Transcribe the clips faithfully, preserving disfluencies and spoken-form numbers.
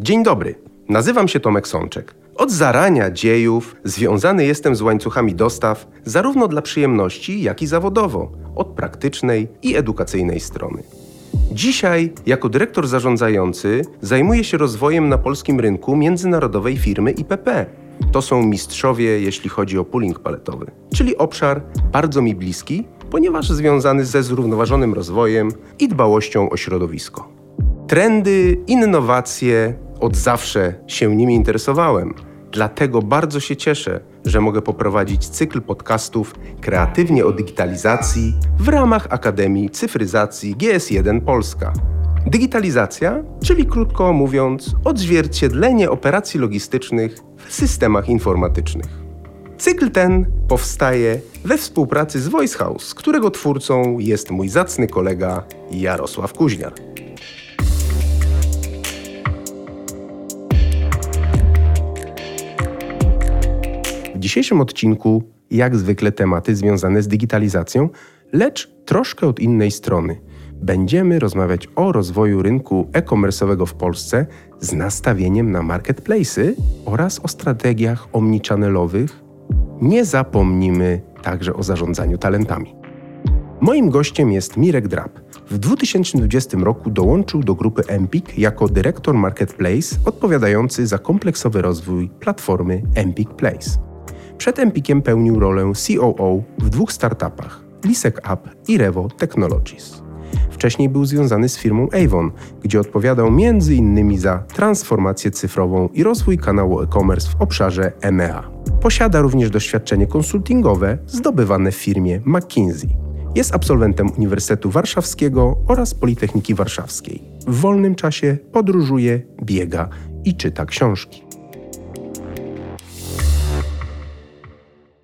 Dzień dobry, nazywam się Tomek Sączek. Od zarania dziejów związany jestem z łańcuchami dostaw zarówno dla przyjemności, jak i zawodowo, od praktycznej i edukacyjnej strony. Dzisiaj jako dyrektor zarządzający zajmuję się rozwojem na polskim rynku międzynarodowej firmy I P P. To są mistrzowie, jeśli chodzi o pooling paletowy, czyli obszar bardzo mi bliski, ponieważ związany ze zrównoważonym rozwojem i dbałością o środowisko. Trendy, innowacje, od zawsze się nimi interesowałem, dlatego bardzo się cieszę, że mogę poprowadzić cykl podcastów Kreatywnie o digitalizacji w ramach Akademii Cyfryzacji G S jeden Polska. Digitalizacja, czyli krótko mówiąc, odzwierciedlenie operacji logistycznych w systemach informatycznych. Cykl ten powstaje we współpracy z Voice House, którego twórcą jest mój zacny kolega Jarosław Kuźniar. W dzisiejszym odcinku, jak zwykle, tematy związane z digitalizacją, lecz troszkę od innej strony. Będziemy rozmawiać o rozwoju rynku e-commerce'owego w Polsce z nastawieniem na marketplace'y oraz o strategiach omnichannelowych. Nie zapomnimy także o zarządzaniu talentami. Moim gościem jest Mirek Drab. W dwa tysiące dwudziestym roku dołączył do grupy Empik jako dyrektor marketplace odpowiadający za kompleksowy rozwój platformy Empik Place. Przed Empikiem pełnił rolę C O O w dwóch startupach – Lisek App i Revo Technologies. Wcześniej był związany z firmą Avon, gdzie odpowiadał między innymi za transformację cyfrową i rozwój kanału e-commerce w obszarze M E A. Posiada również doświadczenie konsultingowe zdobywane w firmie McKinsey. Jest absolwentem Uniwersytetu Warszawskiego oraz Politechniki Warszawskiej. W wolnym czasie podróżuje, biega i czyta książki.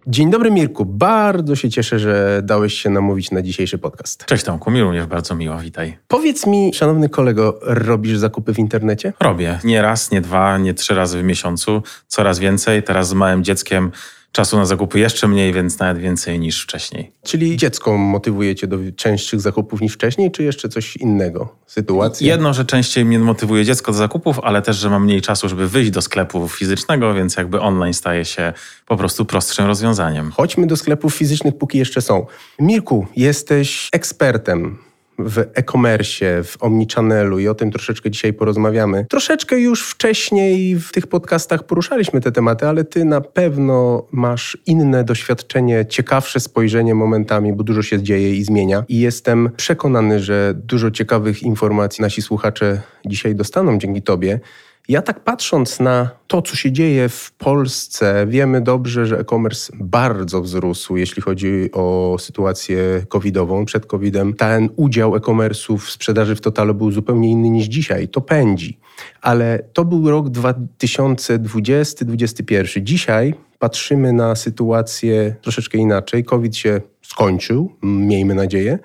Dzień dobry, Mirku. Bardzo się cieszę, że dałeś się namówić na dzisiejszy podcast. Cześć Tomku, mi również bardzo miło, witaj. Powiedz mi, szanowny kolego, robisz zakupy w internecie? Robię. Nie raz, nie dwa, nie trzy razy w miesiącu. Coraz więcej. Teraz z małym dzieckiem czasu na zakupy jeszcze mniej, więc nawet więcej niż wcześniej. Czyli dziecko motywuje cię do częstszych zakupów niż wcześniej, czy jeszcze coś innego? Sytuacja? Jedno, że częściej mnie motywuje dziecko do zakupów, ale też, że mam mniej czasu, żeby wyjść do sklepu fizycznego, więc jakby online staje się po prostu prostszym rozwiązaniem. Chodźmy do sklepów fizycznych, póki jeszcze są. Mirku, jesteś ekspertem w e-commerce, w omnichannelu i o tym troszeczkę dzisiaj porozmawiamy. Troszeczkę już wcześniej w tych podcastach poruszaliśmy te tematy, ale ty na pewno masz inne doświadczenie, ciekawsze spojrzenie momentami, bo dużo się dzieje i zmienia. I jestem przekonany, że dużo ciekawych informacji nasi słuchacze dzisiaj dostaną dzięki tobie. Ja tak patrząc na to, co się dzieje w Polsce, wiemy dobrze, że e-commerce bardzo wzrósł, jeśli chodzi o sytuację covidową. Przed covidem ten udział e-commerce'u w sprzedaży w totalu był zupełnie inny niż dzisiaj. To pędzi. Ale to był rok dwa tysiące dwudziesty dwa tysiące dwudziesty pierwszy. Dzisiaj patrzymy na sytuację troszeczkę inaczej. COVID się skończył, miejmy nadzieję.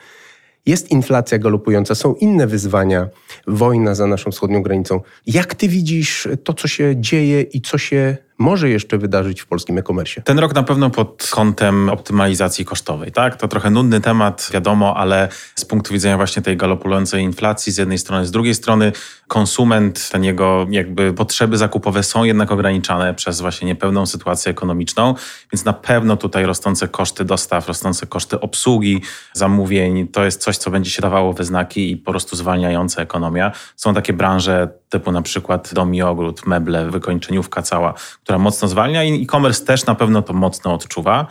Jest inflacja galopująca, są inne wyzwania, wojna za naszą wschodnią granicą. Jak ty widzisz to, co się dzieje i co się może jeszcze wydarzyć w polskim e-commerce? Ten rok na pewno pod kątem optymalizacji kosztowej, tak? To trochę nudny temat, wiadomo, ale z punktu widzenia właśnie tej galopującej inflacji z jednej strony, z drugiej strony konsument, ten jego jakby potrzeby zakupowe są jednak ograniczane przez właśnie niepewną sytuację ekonomiczną, więc na pewno tutaj rosnące koszty dostaw, rosnące koszty obsługi zamówień, to jest coś, co będzie się dawało we znaki i po prostu zwalniająca ekonomia. Są takie branże typu na przykład dom i ogród, meble, wykończeniówka cała, która mocno zwalnia i e-commerce też na pewno to mocno odczuwa.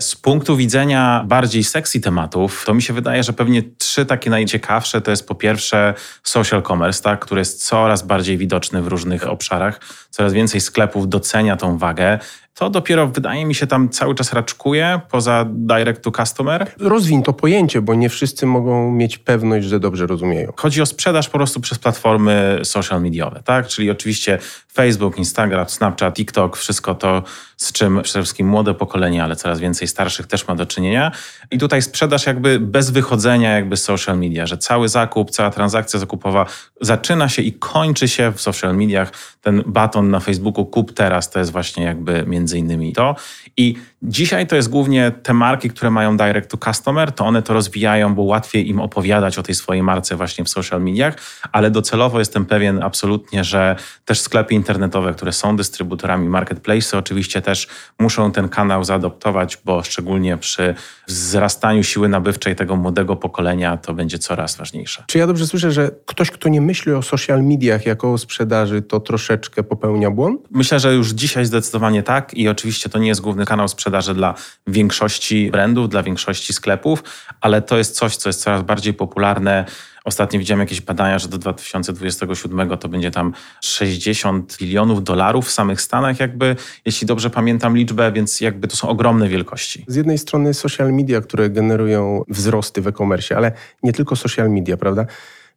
Z punktu widzenia bardziej sexy tematów, to mi się wydaje, że pewnie trzy takie najciekawsze to jest po pierwsze social commerce, tak, który jest coraz bardziej widoczny w różnych obszarach. Coraz więcej sklepów docenia tą wagę. To dopiero, wydaje mi się, tam cały czas raczkuje poza direct to customer. Rozwiń to pojęcie, bo nie wszyscy mogą mieć pewność, że dobrze rozumieją. Chodzi o sprzedaż po prostu przez platformy social mediowe, tak? Czyli oczywiście Facebook, Instagram, Snapchat, TikTok, wszystko to, z czym przede wszystkim młode pokolenie, ale coraz więcej starszych też ma do czynienia. I tutaj sprzedaż jakby bez wychodzenia jakby z social media, że cały zakup, cała transakcja zakupowa zaczyna się i kończy się w social mediach. Ten baton na Facebooku kup teraz to jest właśnie jakby między innymi to. I Dzisiaj to jest głównie te marki, które mają direct to customer, to one to rozwijają, bo łatwiej im opowiadać o tej swojej marce właśnie w social mediach, ale docelowo jestem pewien absolutnie, że też sklepy internetowe, które są dystrybutorami marketplace, oczywiście też muszą ten kanał zaadoptować, bo szczególnie przy wzrastaniu siły nabywczej tego młodego pokolenia to będzie coraz ważniejsze. Czy ja dobrze słyszę, że ktoś, kto nie myśli o social mediach jako o sprzedaży, to troszeczkę popełnia błąd? Myślę, że już dzisiaj zdecydowanie tak i oczywiście to nie jest główny kanał sprzedaży dla większości brandów, dla większości sklepów, ale to jest coś, co jest coraz bardziej popularne. Ostatnio widziałem jakieś badania, że do dwa tysiące dwudziestego siódmego to będzie tam sześćdziesiąt bilionów dolarów w samych Stanach, jakby, jeśli dobrze pamiętam liczbę, więc jakby to są ogromne wielkości. Z jednej strony social media, które generują wzrosty w e-commerce, ale nie tylko social media, prawda?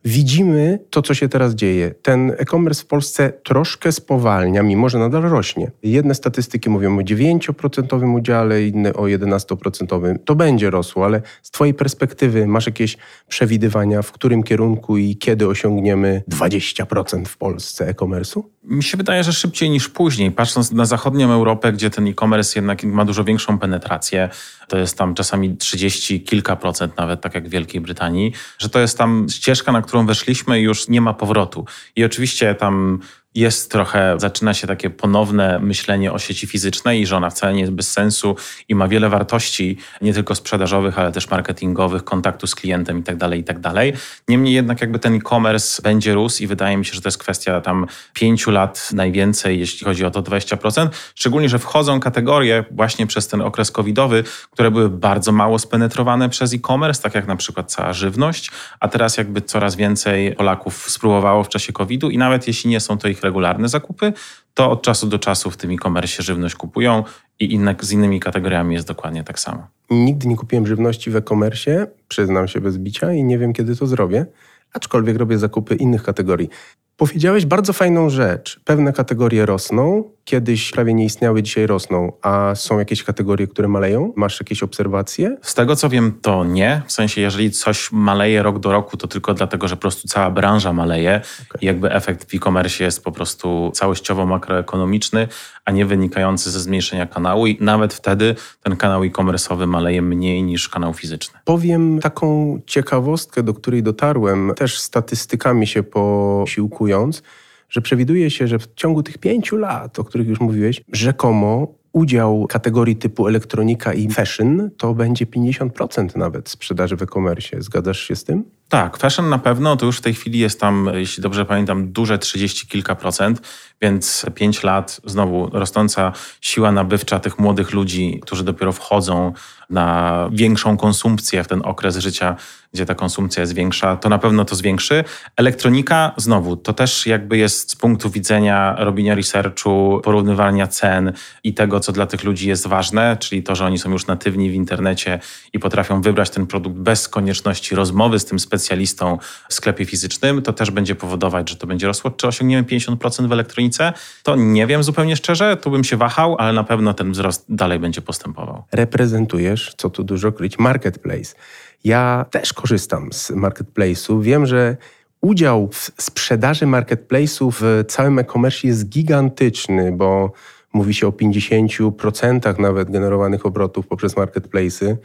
Widzimy to, co się teraz dzieje. Ten e-commerce w Polsce troszkę spowalnia, mimo że nadal rośnie. Jedne statystyki mówią o dziewięć procent udziale, inne o jedenaście procent. To będzie rosło, ale z twojej perspektywy masz jakieś przewidywania, w którym kierunku i kiedy osiągniemy dwadzieścia procent w Polsce e-commerce'u? Mi się wydaje, że szybciej niż później. Patrząc na zachodnią Europę, gdzie ten e-commerce jednak ma dużo większą penetrację, to jest tam czasami trzydzieści kilka procent nawet, tak jak w Wielkiej Brytanii, że to jest tam ścieżka, na którą weszliśmy i już nie ma powrotu. I oczywiście tam jest trochę, zaczyna się takie ponowne myślenie o sieci fizycznej i że ona wcale nie jest bez sensu i ma wiele wartości, nie tylko sprzedażowych, ale też marketingowych, kontaktu z klientem itd., itd. Niemniej jednak jakby ten e-commerce będzie rósł i wydaje mi się, że to jest kwestia tam pięciu lat najwięcej, jeśli chodzi o to dwadzieścia procent. Szczególnie, że wchodzą kategorie właśnie przez ten okres covidowy, które były bardzo mało spenetrowane przez e-commerce, tak jak na przykład cała żywność, a teraz jakby coraz więcej Polaków spróbowało w czasie covidu i nawet jeśli nie są to ich regularne zakupy, to od czasu do czasu w tym e-commerce żywność kupują i inne, z innymi kategoriami jest dokładnie tak samo. Nigdy nie kupiłem żywności w e-commerce, przyznam się bez bicia i nie wiem, kiedy to zrobię, aczkolwiek robię zakupy innych kategorii. Powiedziałeś bardzo fajną rzecz. Pewne kategorie rosną, kiedyś prawie nie istniały, dzisiaj rosną. A są jakieś kategorie, które maleją? Masz jakieś obserwacje? Z tego co wiem, to nie. W sensie, jeżeli coś maleje rok do roku, to tylko dlatego, że po prostu cała branża maleje. Okay. I jakby efekt w e-commerce jest po prostu całościowo makroekonomiczny, a nie wynikający ze zmniejszenia kanału. I nawet wtedy ten kanał e-commerce'owy maleje mniej niż kanał fizyczny. Powiem taką ciekawostkę, do której dotarłem, też statystykami się posiłkuję, że przewiduje się, że w ciągu tych pięciu lat, o których już mówiłeś, rzekomo udział kategorii typu elektronika i fashion to będzie pięćdziesiąt procent nawet sprzedaży w e-commerce. Zgadzasz się z tym? Tak, fashion na pewno, to już w tej chwili jest tam, jeśli dobrze pamiętam, duże trzydzieści kilka procent, więc pięć lat, znowu rosnąca siła nabywcza tych młodych ludzi, którzy dopiero wchodzą na większą konsumpcję w ten okres życia, gdzie ta konsumpcja jest większa, to na pewno to zwiększy. Elektronika, znowu, to też jakby jest z punktu widzenia robienia researchu, porównywania cen i tego, co dla tych ludzi jest ważne, czyli to, że oni są już natywni w internecie i potrafią wybrać ten produkt bez konieczności rozmowy z tym specjalistą w sklepie fizycznym, to też będzie powodować, że to będzie rosło. Czy osiągniemy pięćdziesiąt procent w elektronice? To nie wiem zupełnie szczerze, tu bym się wahał, ale na pewno ten wzrost dalej będzie postępował. Reprezentujesz, co tu dużo kryć, marketplace. Ja też korzystam z marketplace'u. Wiem, że udział w sprzedaży marketplace'u w całym e-commerce jest gigantyczny, bo mówi się o pięćdziesiąt procent nawet generowanych obrotów poprzez marketplace'y.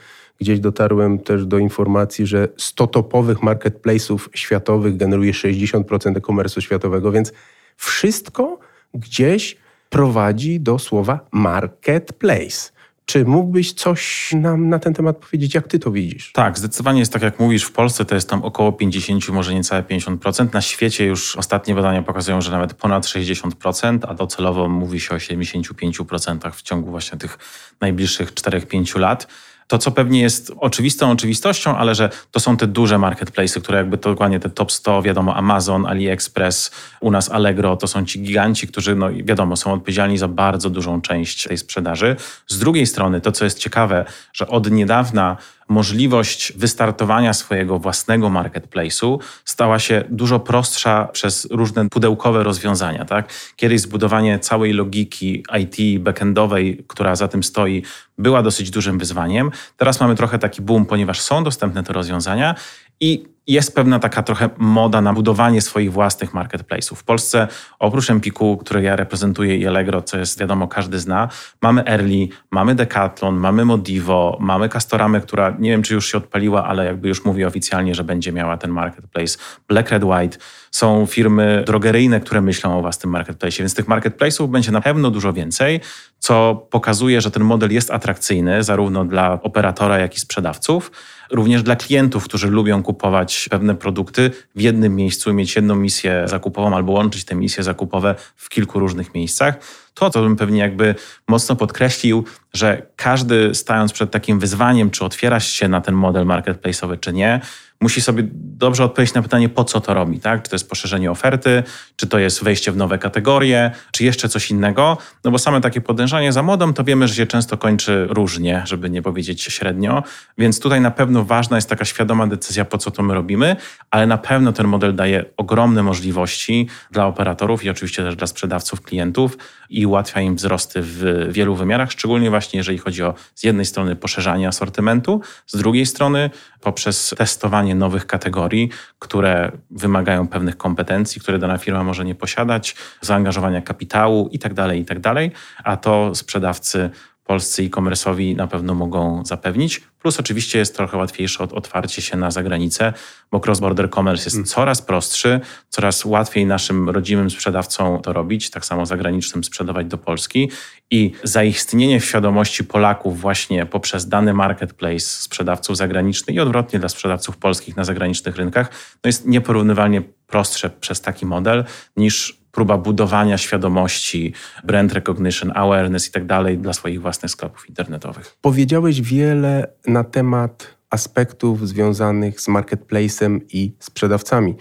Gdzieś dotarłem też do informacji, że sto topowych marketplace'ów światowych generuje sześćdziesiąt procent e-commerce'u światowego, więc wszystko gdzieś prowadzi do słowa marketplace. Czy mógłbyś coś nam na ten temat powiedzieć, jak ty to widzisz? Tak, zdecydowanie jest tak, jak mówisz, w Polsce to jest tam około pięćdziesiąt, może niecałe pięćdziesiąt procent. Na świecie już ostatnie badania pokazują, że nawet ponad sześćdziesiąt procent, a docelowo mówi się o siedemdziesiąt pięć procent w ciągu właśnie tych najbliższych czterech do pięciu lat. To, co pewnie jest oczywistą oczywistością, ale że to są te duże marketplace, które jakby to dokładnie te top sto, wiadomo, Amazon, AliExpress, u nas Allegro, to są ci giganci, którzy, no wiadomo, są odpowiedzialni za bardzo dużą część tej sprzedaży. Z drugiej strony, to co jest ciekawe, że od niedawna możliwość wystartowania swojego własnego marketplace'u stała się dużo prostsza przez różne pudełkowe rozwiązania, tak? Kiedyś zbudowanie całej logiki I T backendowej, która za tym stoi, była dosyć dużym wyzwaniem. Teraz mamy trochę taki boom, ponieważ są dostępne te rozwiązania i jest pewna taka trochę moda na budowanie swoich własnych marketplace'ów. W Polsce oprócz Empiku, który ja reprezentuję, i Allegro, co jest wiadomo, każdy zna, mamy Erli, mamy Decathlon, mamy Modivo, mamy Castoramę, która nie wiem, czy już się odpaliła, ale jakby już mówi oficjalnie, że będzie miała ten marketplace. Black Red White. Są firmy drogeryjne, które myślą o własnym marketplace'ie, więc tych marketplace'ów będzie na pewno dużo więcej, co pokazuje, że ten model jest atrakcyjny zarówno dla operatora, jak i sprzedawców, również dla klientów, którzy lubią kupować pewne produkty w jednym miejscu i mieć jedną misję zakupową albo łączyć te misje zakupowe w kilku różnych miejscach. To, co bym pewnie jakby mocno podkreślił, że każdy stając przed takim wyzwaniem, czy otwierasz się na ten model marketplace'owy, czy nie, musi sobie dobrze odpowiedzieć na pytanie, po co to robi, tak? Czy to jest poszerzenie oferty, czy to jest wejście w nowe kategorie, czy jeszcze coś innego. No bo same takie podążanie za modą, to wiemy, że się często kończy różnie, żeby nie powiedzieć średnio. Więc tutaj na pewno ważna jest taka świadoma decyzja, po co to my robimy, ale na pewno ten model daje ogromne możliwości dla operatorów i oczywiście też dla sprzedawców, klientów i ułatwia im wzrosty w wielu wymiarach, szczególnie właśnie jeżeli chodzi o z jednej strony poszerzanie asortymentu, z drugiej strony poprzez testowanie nowych kategorii, które wymagają pewnych kompetencji, które dana firma może nie posiadać, zaangażowania kapitału i tak dalej, i tak dalej, a to sprzedawcy polscy e-commerce'owi na pewno mogą zapewnić. Plus oczywiście jest trochę łatwiejsze od otwarcie się na zagranicę, bo cross-border commerce jest mm. coraz prostszy, coraz łatwiej naszym rodzimym sprzedawcom to robić, tak samo zagranicznym sprzedawać do Polski i zaistnienie w świadomości Polaków właśnie poprzez dany marketplace sprzedawców zagranicznych i odwrotnie dla sprzedawców polskich na zagranicznych rynkach, no jest nieporównywalnie prostsze przez taki model niż próba budowania świadomości, brand recognition, awareness i tak dalej dla swoich własnych sklepów internetowych. Powiedziałeś wiele na temat aspektów związanych z marketplace'em i sprzedawcami.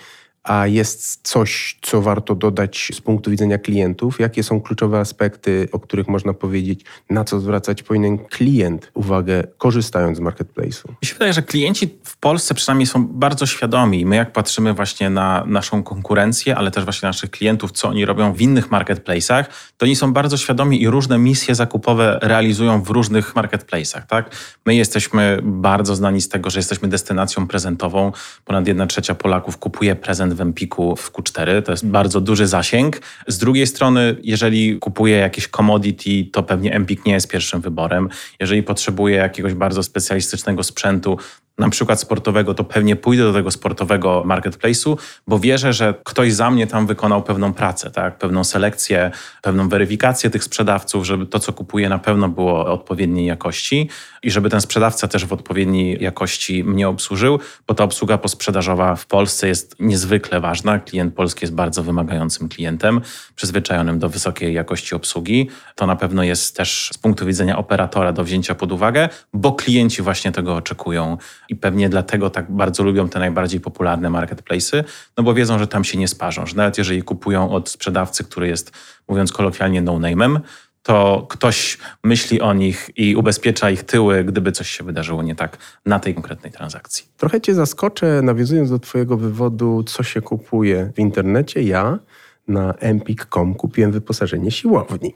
A jest coś, co warto dodać z punktu widzenia klientów? Jakie są kluczowe aspekty, o których można powiedzieć, na co zwracać powinien klient uwagę, korzystając z marketplace'u? Mi się wydaje, że klienci w Polsce przynajmniej są bardzo świadomi. My jak patrzymy właśnie na naszą konkurencję, ale też właśnie naszych klientów, co oni robią w innych marketplace'ach, to oni są bardzo świadomi i różne misje zakupowe realizują w różnych marketplace'ach, tak? My jesteśmy bardzo znani z tego, że jesteśmy destynacją prezentową. Ponad jedna trzecia Polaków kupuje prezent w Empiku w Q cztery, to jest bardzo duży zasięg. Z drugiej strony, jeżeli kupuje jakieś commodity, to pewnie Empik nie jest pierwszym wyborem. Jeżeli potrzebuje jakiegoś bardzo specjalistycznego sprzętu, na przykład sportowego, to pewnie pójdę do tego sportowego marketplace'u, bo wierzę, że ktoś za mnie tam wykonał pewną pracę, tak? Pewną selekcję, pewną weryfikację tych sprzedawców, żeby to, co kupuję, na pewno było odpowiedniej jakości i żeby ten sprzedawca też w odpowiedniej jakości mnie obsłużył, bo ta obsługa posprzedażowa w Polsce jest niezwykle ważna. Klient polski jest bardzo wymagającym klientem, przyzwyczajonym do wysokiej jakości obsługi. To na pewno jest też z punktu widzenia operatora do wzięcia pod uwagę, bo klienci właśnie tego oczekują. I pewnie dlatego tak bardzo lubią te najbardziej popularne marketplace'y, no bo wiedzą, że tam się nie sparzą, że nawet jeżeli kupują od sprzedawcy, który jest, mówiąc kolokwialnie, no-name'em, to ktoś myśli o nich i ubezpiecza ich tyły, gdyby coś się wydarzyło nie tak na tej konkretnej transakcji. Trochę cię zaskoczę, nawiązując do twojego wywodu, co się kupuje w internecie. Ja na empik kropka com kupiłem wyposażenie siłowni.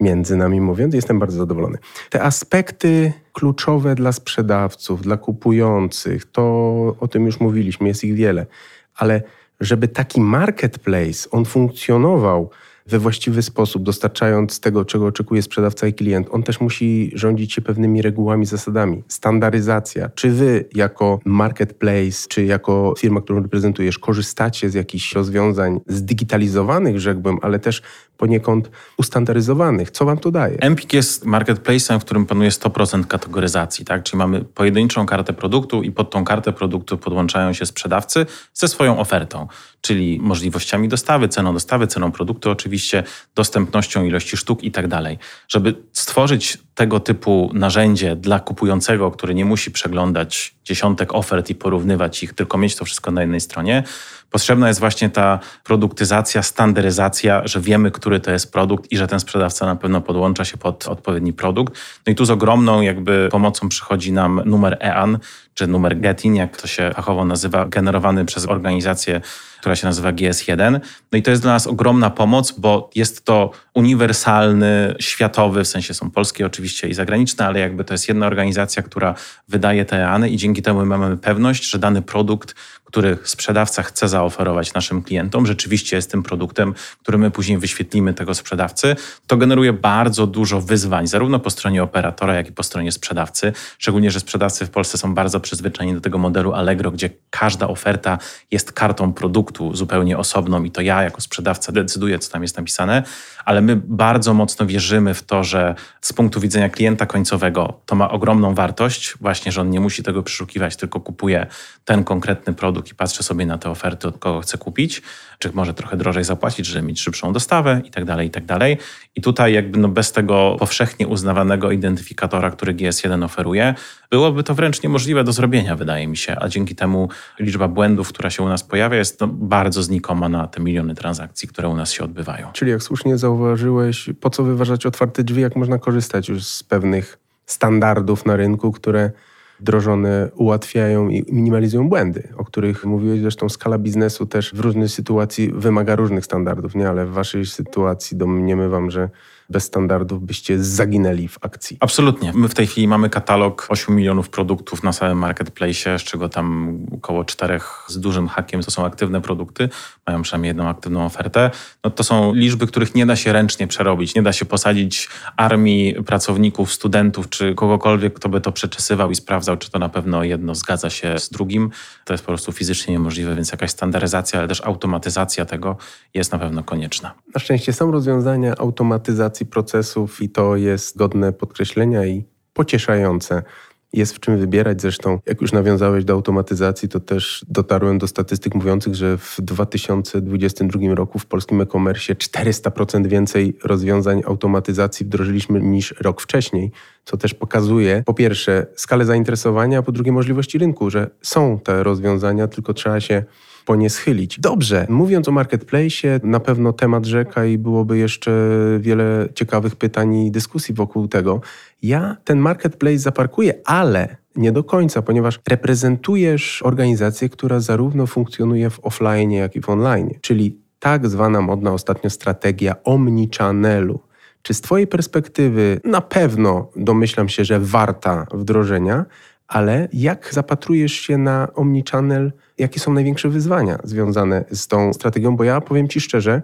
Między nami mówiąc, jestem bardzo zadowolony. Te aspekty kluczowe dla sprzedawców, dla kupujących, to o tym już mówiliśmy, jest ich wiele, ale żeby taki marketplace, on funkcjonował we właściwy sposób, dostarczając tego, czego oczekuje sprzedawca i klient, on też musi rządzić się pewnymi regułami, zasadami. Standaryzacja. Czy wy jako marketplace, czy jako firma, którą reprezentujesz, korzystacie z jakichś rozwiązań zdigitalizowanych, rzekłbym, ale też poniekąd ustandaryzowanych. Co wam to daje? Empik jest marketplace'em, w którym panuje sto procent kategoryzacji, tak? Czyli mamy pojedynczą kartę produktu i pod tą kartę produktu podłączają się sprzedawcy ze swoją ofertą, czyli możliwościami dostawy, ceną dostawy, ceną produktu oczywiście, dostępnością ilości sztuk i tak dalej. Żeby stworzyć tego typu narzędzie dla kupującego, który nie musi przeglądać dziesiątek ofert i porównywać ich, tylko mieć to wszystko na jednej stronie, potrzebna jest właśnie ta produktyzacja, standaryzacja, że wiemy, który to jest produkt i że ten sprzedawca na pewno podłącza się pod odpowiedni produkt. No i tu z ogromną jakby pomocą przychodzi nam numer E A N, czy numer G E T I N, jak to się fachowo nazywa, generowany przez organizację, która się nazywa G S jeden. No i to jest dla nas ogromna pomoc, bo jest to uniwersalny, światowy, w sensie są polskie oczywiście i zagraniczne, ale jakby to jest jedna organizacja, która wydaje te E A N-y i dzięki temu mamy pewność, że dany produkt, który sprzedawca chce zaoferować naszym klientom, rzeczywiście jest tym produktem, który my później wyświetlimy tego sprzedawcy, to generuje bardzo dużo wyzwań, zarówno po stronie operatora, jak i po stronie sprzedawcy. Szczególnie, że sprzedawcy w Polsce są bardzo przyzwyczajeni do tego modelu Allegro, gdzie każda oferta jest kartą produktu zupełnie osobną i to ja jako sprzedawca decyduję, co tam jest napisane, ale my bardzo mocno wierzymy w to, że z punktu widzenia klienta końcowego to ma ogromną wartość, właśnie, że on nie musi tego przeszukiwać, tylko kupuje ten konkretny produkt i patrzy sobie na te oferty, od kogo chce kupić, czy może trochę drożej zapłacić, żeby mieć szybszą dostawę i tak dalej, i tak dalej. I tutaj jakby no bez tego powszechnie uznawanego identyfikatora, który G S jeden oferuje, byłoby to wręcz niemożliwe do zrobienia, wydaje mi się, a dzięki temu liczba błędów, która się u nas pojawia, jest no bardzo znikoma na te miliony transakcji, które u nas się odbywają. Czyli jak słusznie zauważyłeś, po co wyważać otwarte drzwi, jak można korzystać już z pewnych standardów na rynku, które wdrożone ułatwiają i minimalizują błędy, o których mówiłeś. Zresztą skala biznesu też w różnej sytuacji wymaga różnych standardów, nie? Ale w waszej sytuacji domniemywam, że bez standardów byście zaginęli w akcji. Absolutnie. My w tej chwili mamy katalog osiem milionów produktów na samym marketplace, z czego tam około czterech z dużym hakiem to są aktywne produkty, mają przynajmniej jedną aktywną ofertę. No to są liczby, których nie da się ręcznie przerobić. Nie da się posadzić armii pracowników, studentów czy kogokolwiek, kto by to przeczesywał i sprawdzał, czy to na pewno jedno zgadza się z drugim. To jest po prostu fizycznie niemożliwe, więc jakaś standaryzacja, ale też automatyzacja tego jest na pewno konieczna. Na szczęście są rozwiązania automatyzacji procesów i to jest godne podkreślenia i pocieszające. Jest w czym wybierać. Zresztą, jak już nawiązałeś do automatyzacji, to też dotarłem do statystyk mówiących, że w dwa tysiące dwudziestym drugim roku w polskim e-commerce czterysta procent więcej rozwiązań automatyzacji wdrożyliśmy niż rok wcześniej, co też pokazuje po pierwsze skalę zainteresowania, a po drugie możliwości rynku, że są te rozwiązania, tylko trzeba się po nie schylić. Dobrze, mówiąc o marketplace, na pewno temat rzeka i byłoby jeszcze wiele ciekawych pytań i dyskusji wokół tego. Ja ten marketplace zaparkuję, ale nie do końca, ponieważ reprezentujesz organizację, która zarówno funkcjonuje w offline, jak i w online, czyli tak zwana modna ostatnio strategia omnichannelu. Czy z twojej perspektywy na pewno domyślam się, że warta wdrożenia, ale jak zapatrujesz się na omnichannel? Jakie są największe wyzwania związane z tą strategią? Bo ja powiem ci szczerze,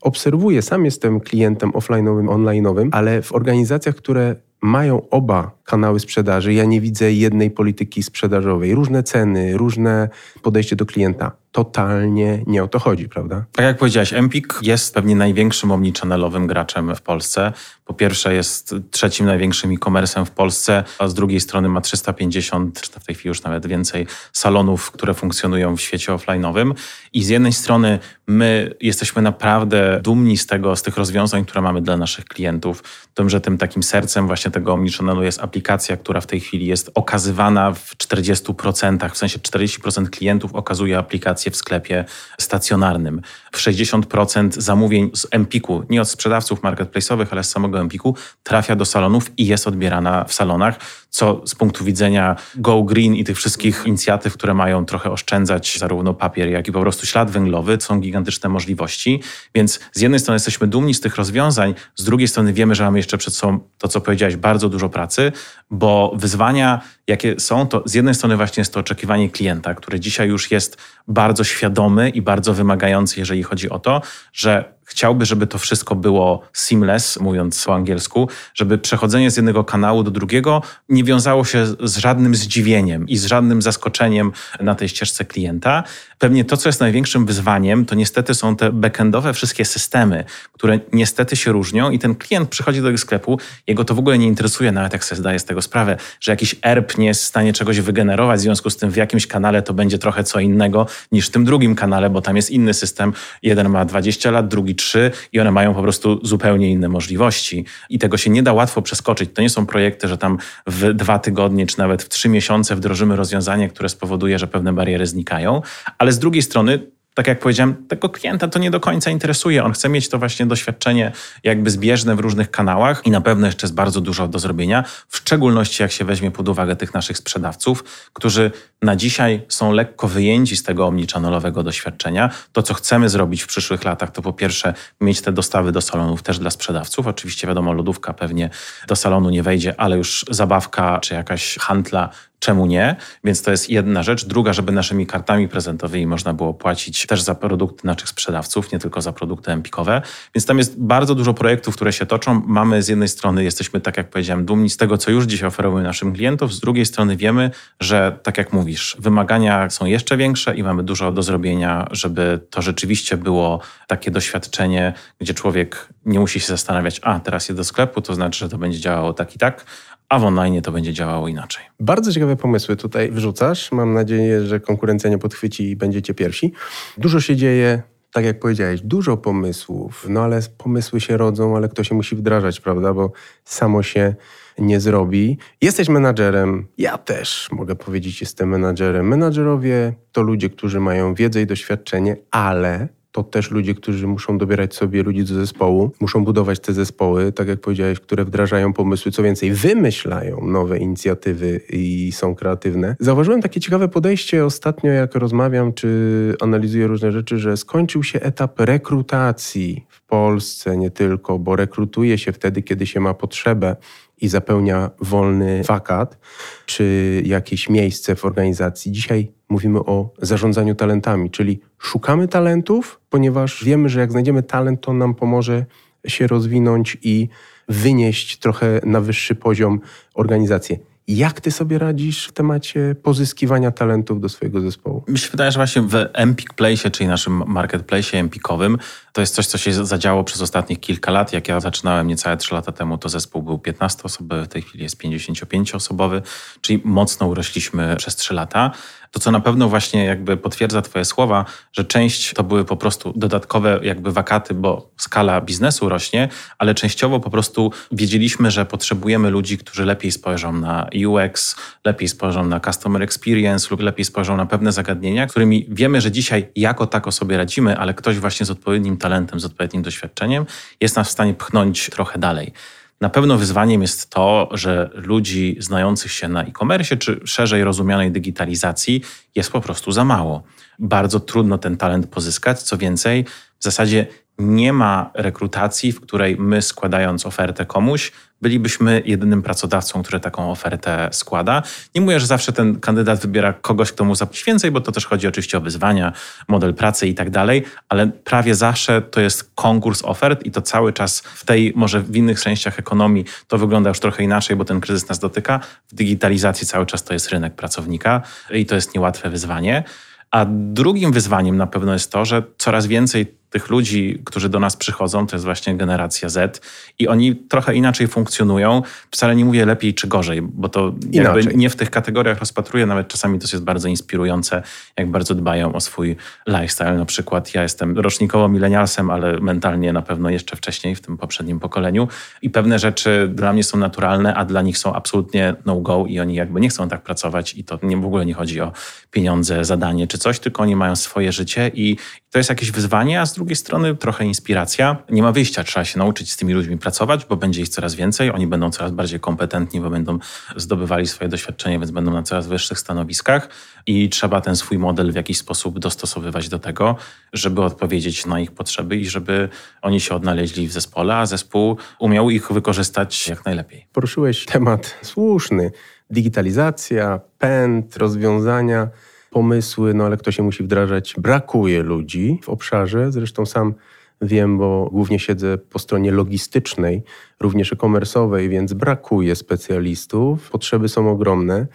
obserwuję, sam jestem klientem offline'owym, online'owym, ale w organizacjach, które mają oba kanały sprzedaży, ja nie widzę jednej polityki sprzedażowej. Różne ceny, różne podejście do klienta. Totalnie nie o to chodzi, prawda? Tak jak powiedziałeś, Empik jest pewnie największym omnichannelowym graczem w Polsce. Po pierwsze jest trzecim największym e-commerce'em w Polsce, a z drugiej strony ma trzysta pięćdziesiąt, w tej chwili już nawet więcej, salonów, które funkcjonują w świecie offline'owym. I z jednej strony my jesteśmy naprawdę dumni z tego, z tych rozwiązań, które mamy dla naszych klientów. Tym, że tym takim sercem właśnie tego omnichannelu jest aplikacja, która w tej chwili jest okazywana w czterdziestu procentach, w sensie czterdzieści procent klientów okazuje aplikację w sklepie stacjonarnym. sześćdziesiąt procent zamówień z Empiku, nie od sprzedawców marketplace'owych, ale z samego Empiku, trafia do salonów i jest odbierana w salonach, co z punktu widzenia Go Green i tych wszystkich inicjatyw, które mają trochę oszczędzać zarówno papier, jak i po prostu ślad węglowy, są gigantyczne możliwości. Więc z jednej strony jesteśmy dumni z tych rozwiązań, z drugiej strony wiemy, że mamy jeszcze przed sobą to, co powiedziałeś, bardzo dużo pracy, bo wyzwania, jakie są, to z jednej strony właśnie jest to oczekiwanie klienta, które dzisiaj już jest bardzo świadomy i bardzo wymagający, jeżeli chodzi o to, że chciałby, żeby to wszystko było seamless, mówiąc po angielsku, żeby przechodzenie z jednego kanału do drugiego nie wiązało się z żadnym zdziwieniem i z żadnym zaskoczeniem na tej ścieżce klienta. Pewnie to, co jest największym wyzwaniem, to niestety są te backendowe wszystkie systemy, które niestety się różnią i ten klient przychodzi do tego sklepu, jego to w ogóle nie interesuje, nawet jak sobie zdaje z tego sprawę, że jakiś E R P nie jest w stanie czegoś wygenerować, w związku z tym w jakimś kanale to będzie trochę co innego niż w tym drugim kanale, bo tam jest inny system, jeden ma dwadzieścia lat, drugi trzy i one mają po prostu zupełnie inne możliwości i tego się nie da łatwo przeskoczyć. To nie są projekty, że tam w dwa tygodnie czy nawet w trzy miesiące wdrożymy rozwiązanie, które spowoduje, że pewne bariery znikają, ale z drugiej strony, tak jak powiedziałem, tego klienta to nie do końca interesuje. On chce mieć to właśnie doświadczenie jakby zbieżne w różnych kanałach i na pewno jeszcze jest bardzo dużo do zrobienia, w szczególności jak się weźmie pod uwagę tych naszych sprzedawców, którzy na dzisiaj są lekko wyjęci z tego omnichannelowego doświadczenia. To, co chcemy zrobić w przyszłych latach, to po pierwsze mieć te dostawy do salonów też dla sprzedawców. Oczywiście wiadomo, lodówka pewnie do salonu nie wejdzie, ale już zabawka czy jakaś handla Czemu nie? Więc to jest jedna rzecz. Druga, żeby naszymi kartami prezentowymi można było płacić też za produkty naszych sprzedawców, nie tylko za produkty empikowe. Więc tam jest bardzo dużo projektów, które się toczą. Mamy z jednej strony, jesteśmy, tak jak powiedziałem, dumni z tego, co już dzisiaj oferujemy naszym klientom. Z drugiej strony wiemy, że tak jak mówisz, wymagania są jeszcze większe i mamy dużo do zrobienia, żeby to rzeczywiście było takie doświadczenie, gdzie człowiek nie musi się zastanawiać, a teraz idę do sklepu, to znaczy, że to będzie działało tak i tak, a w online to będzie działało inaczej. Bardzo ciekawe pomysły tutaj wrzucasz. Mam nadzieję, że konkurencja nie podchwyci i będziecie pierwsi. Dużo się dzieje, tak jak powiedziałeś, dużo pomysłów, no ale pomysły się rodzą, ale kto się musi wdrażać, prawda, bo samo się nie zrobi. Jesteś menadżerem, ja też mogę powiedzieć, jestem menadżerem. Menadżerowie to ludzie, którzy mają wiedzę i doświadczenie, ale to też ludzie, którzy muszą dobierać sobie ludzi do zespołu, muszą budować te zespoły, tak jak powiedziałeś, które wdrażają pomysły, co więcej, wymyślają nowe inicjatywy i są kreatywne. Zauważyłem takie ciekawe podejście ostatnio, jak rozmawiam czy analizuję różne rzeczy, że skończył się etap rekrutacji w Polsce, nie tylko, bo rekrutuje się wtedy, kiedy się ma potrzebę i zapełnia wolny wakat czy jakieś miejsce w organizacji. Dzisiaj mówimy o zarządzaniu talentami, czyli szukamy talentów, ponieważ wiemy, że jak znajdziemy talent, to on nam pomoże się rozwinąć i wynieść trochę na wyższy poziom organizację. Jak ty sobie radzisz w temacie pozyskiwania talentów do swojego zespołu? Mi się wydaje, że właśnie w Empik Place, czyli naszym marketplace empikowym, to jest coś, co się zadziało przez ostatnich kilka lat. Jak ja zaczynałem niecałe trzy lata temu, to zespół był piętnastoosobowy, w tej chwili jest pięćdziesięciopięcioosobowy, czyli mocno urośliśmy przez trzy lata. To, co na pewno właśnie jakby potwierdza twoje słowa, że część to były po prostu dodatkowe jakby wakaty, bo skala biznesu rośnie, ale częściowo po prostu wiedzieliśmy, że potrzebujemy ludzi, którzy lepiej spojrzą na U X, lepiej spojrzą na Customer Experience lub lepiej spojrzą na pewne zagadnienia, którymi wiemy, że dzisiaj jako tako sobie radzimy, ale ktoś właśnie z odpowiednim talentem, z odpowiednim doświadczeniem jest nas w stanie pchnąć trochę dalej. Na pewno wyzwaniem jest to, że ludzi znających się na e-commerce czy szerzej rozumianej digitalizacji jest po prostu za mało. Bardzo trudno ten talent pozyskać, co więcej, w zasadzie nie ma rekrutacji, w której my, składając ofertę komuś, bylibyśmy jedynym pracodawcą, który taką ofertę składa. Nie mówię, że zawsze ten kandydat wybiera kogoś, kto mu zapłaci więcej, bo to też chodzi oczywiście o wyzwania, model pracy i tak dalej, ale prawie zawsze to jest konkurs ofert i to cały czas w tej, może w innych częściach ekonomii to wygląda już trochę inaczej, bo ten kryzys nas dotyka. W digitalizacji cały czas to jest rynek pracownika i to jest niełatwe wyzwanie. A drugim wyzwaniem na pewno jest to, że coraz więcej tych ludzi, którzy do nas przychodzą, to jest właśnie generacja Z i oni trochę inaczej funkcjonują. Wcale nie mówię lepiej czy gorzej, bo to jakby nie w tych kategoriach rozpatruję, nawet czasami to jest bardzo inspirujące, jak bardzo dbają o swój lifestyle. Na przykład ja jestem rocznikowo milenialsem, ale mentalnie na pewno jeszcze wcześniej, w tym poprzednim pokoleniu i pewne rzeczy dla mnie są naturalne, a dla nich są absolutnie no-go i oni jakby nie chcą tak pracować i to nie, w ogóle nie chodzi o pieniądze, zadanie czy coś, tylko oni mają swoje życie i to jest jakieś wyzwanie, a z drugiej strony trochę inspiracja. Nie ma wyjścia, trzeba się nauczyć z tymi ludźmi pracować, bo będzie ich coraz więcej, oni będą coraz bardziej kompetentni, bo będą zdobywali swoje doświadczenie, więc będą na coraz wyższych stanowiskach i trzeba ten swój model w jakiś sposób dostosowywać do tego, żeby odpowiedzieć na ich potrzeby i żeby oni się odnaleźli w zespole, a zespół umiał ich wykorzystać jak najlepiej. Poruszyłeś temat słuszny. Digitalizacja, pęd, rozwiązania, pomysły, no ale kto się musi wdrażać. Brakuje ludzi w obszarze, zresztą sam wiem, bo głównie siedzę po stronie logistycznej, również e-commerce'owej, więc brakuje specjalistów, potrzeby są ogromne.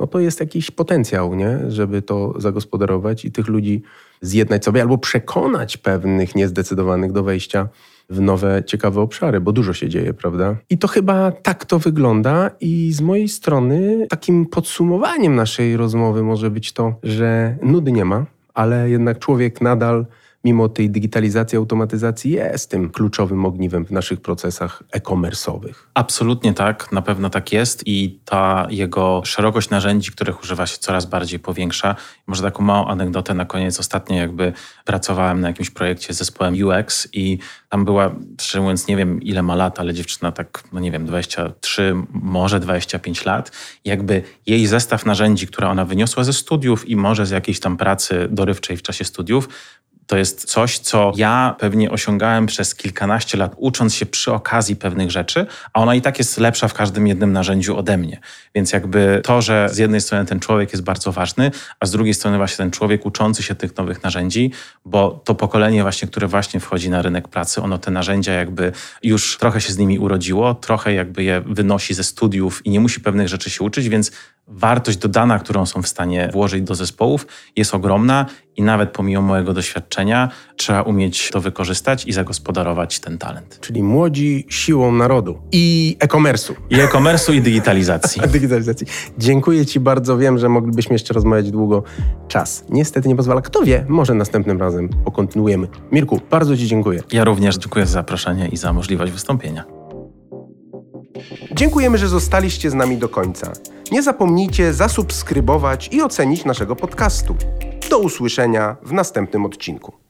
No to jest jakiś potencjał, nie? Żeby to zagospodarować i tych ludzi zjednać sobie albo przekonać pewnych niezdecydowanych do wejścia w nowe, ciekawe obszary, bo dużo się dzieje, prawda? I to chyba tak to wygląda i z mojej strony takim podsumowaniem naszej rozmowy może być to, że nudy nie ma, ale jednak człowiek nadal mimo tej digitalizacji, automatyzacji jest tym kluczowym ogniwem w naszych procesach e-commerce'owych. Absolutnie tak, na pewno tak jest i ta jego szerokość narzędzi, których używa się coraz bardziej powiększa. Może taką małą anegdotę na koniec. Ostatnio jakby pracowałem na jakimś projekcie z zespołem U X i tam była, szczerze mówiąc, nie wiem ile ma lat, ale dziewczyna tak, no nie wiem, dwadzieścia trzy, może dwadzieścia pięć lat. Jakby jej zestaw narzędzi, które ona wyniosła ze studiów i może z jakiejś tam pracy dorywczej w czasie studiów, To jest coś, co ja pewnie osiągałem przez kilkanaście lat, ucząc się przy okazji pewnych rzeczy, a ona i tak jest lepsza w każdym jednym narzędziu ode mnie. Więc jakby to, że z jednej strony ten człowiek jest bardzo ważny, a z drugiej strony właśnie ten człowiek uczący się tych nowych narzędzi, bo to pokolenie właśnie, które właśnie wchodzi na rynek pracy, ono te narzędzia jakby już trochę się z nimi urodziło, trochę jakby je wynosi ze studiów i nie musi pewnych rzeczy się uczyć, więc wartość dodana, którą są w stanie włożyć do zespołów, jest ogromna i nawet pomimo mojego doświadczenia trzeba umieć to wykorzystać i zagospodarować ten talent. Czyli młodzi siłą narodu i e-commerce'u. I e-commerce'u i digitalizacji. digitalizacji. Dziękuję Ci bardzo. Wiem, że moglibyśmy jeszcze rozmawiać długo. Czas niestety nie pozwala. Kto wie, może następnym razem pokontynuujemy. Mirku, bardzo Ci dziękuję. Ja również dziękuję za zaproszenie i za możliwość wystąpienia. Dziękujemy, że zostaliście z nami do końca. Nie zapomnijcie zasubskrybować i ocenić naszego podcastu. Do usłyszenia w następnym odcinku.